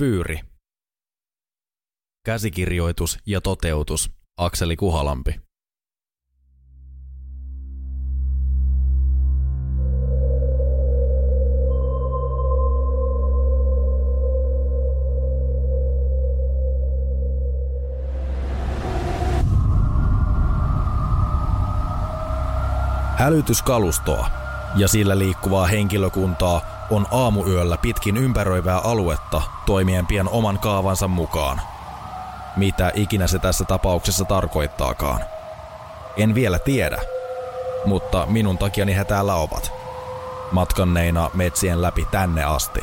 Fyyri. Käsikirjoitus ja toteutus Akseli Kuhalampi. Hälytyskalustoa ja sillä liikkuvaa henkilökuntaa on aamuyöllä pitkin ympäröivää aluetta toimien pian oman kaavansa mukaan. Mitä ikinä se tässä tapauksessa tarkoittaakaan. En vielä tiedä, mutta minun takiani he täällä ovat. Matkanneina metsien läpi tänne asti.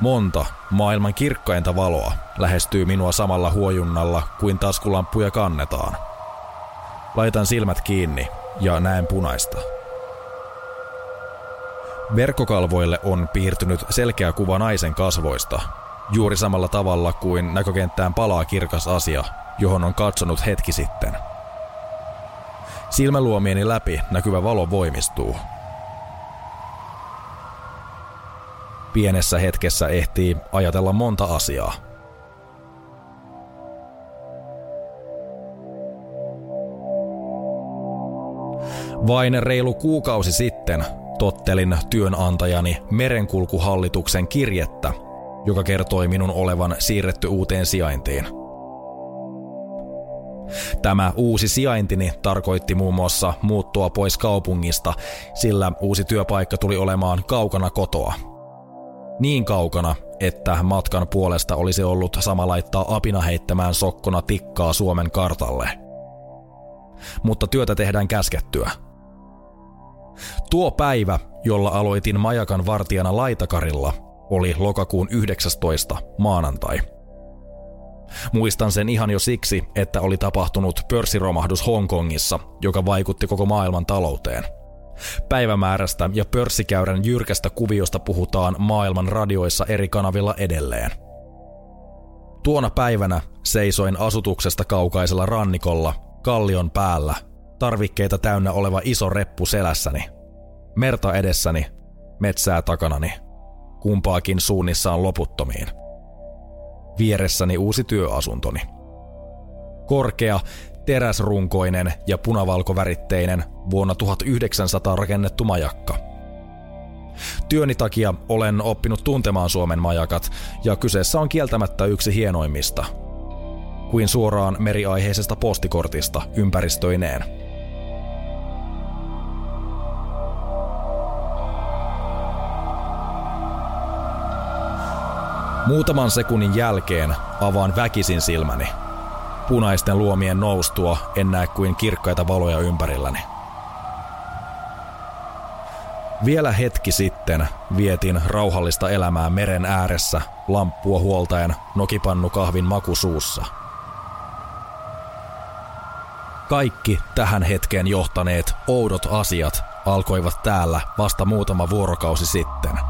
Monta maailman kirkkainta valoa lähestyy minua samalla huojunnalla kuin taskulampuja kannetaan. Laitan silmät kiinni ja näen punaista. Verkkokalvoille on piirtynyt selkeä kuva naisen kasvoista, juuri samalla tavalla kuin näkökenttään palaa kirkas asia, johon on katsonut hetki sitten. Silmäluomieni läpi näkyvä valo voimistuu. Pienessä hetkessä ehtii ajatella monta asiaa. Vain reilu kuukausi sitten tottelin työnantajani Merenkulkuhallituksen kirjettä, joka kertoi minun olevan siirretty uuteen sijaintiin. Tämä uusi sijaintini tarkoitti muun muassa muuttoa pois kaupungista, sillä uusi työpaikka tuli olemaan kaukana kotoa. Niin kaukana, että matkan puolesta olisi ollut sama laittaa apina heittämään sokkona tikkaa Suomen kartalle. Mutta työtä tehdään käskettyä. Tuo päivä, jolla aloitin majakan vartijana laitakarilla, oli lokakuun 19. maanantai. Muistan sen ihan jo siksi, että oli tapahtunut pörssiromahdus Hongkongissa, joka vaikutti koko maailman talouteen. Päivämäärästä ja pörssikäyrän jyrkästä kuviosta puhutaan maailman radioissa eri kanavilla edelleen. Tuona päivänä seisoin asutuksesta kaukaisella rannikolla, kallion päällä, tarvikkeita täynnä oleva iso reppu selässäni, merta edessäni, metsää takanani, kumpaakin suunnissaan loputtomiin. Vieressäni uusi työasuntoni. Korkea, teräsrunkoinen ja punavalkoväritteinen vuonna 1900 rakennettu majakka. Työni takia olen oppinut tuntemaan Suomen majakat, ja kyseessä on kieltämättä yksi hienoimmista. Kuin suoraan meriaiheisesta postikortista ympäristöineen. Muutaman sekunnin jälkeen avaan väkisin silmäni. Punaisten luomien noustua en näe kuin kirkkaita valoja ympärilläni. Vielä hetki sitten vietin rauhallista elämää meren ääressä, lamppua huoltaen, nokipannukahvin maku suussa. Kaikki tähän hetkeen johtaneet oudot asiat alkoivat täällä vasta muutama vuorokausi sitten.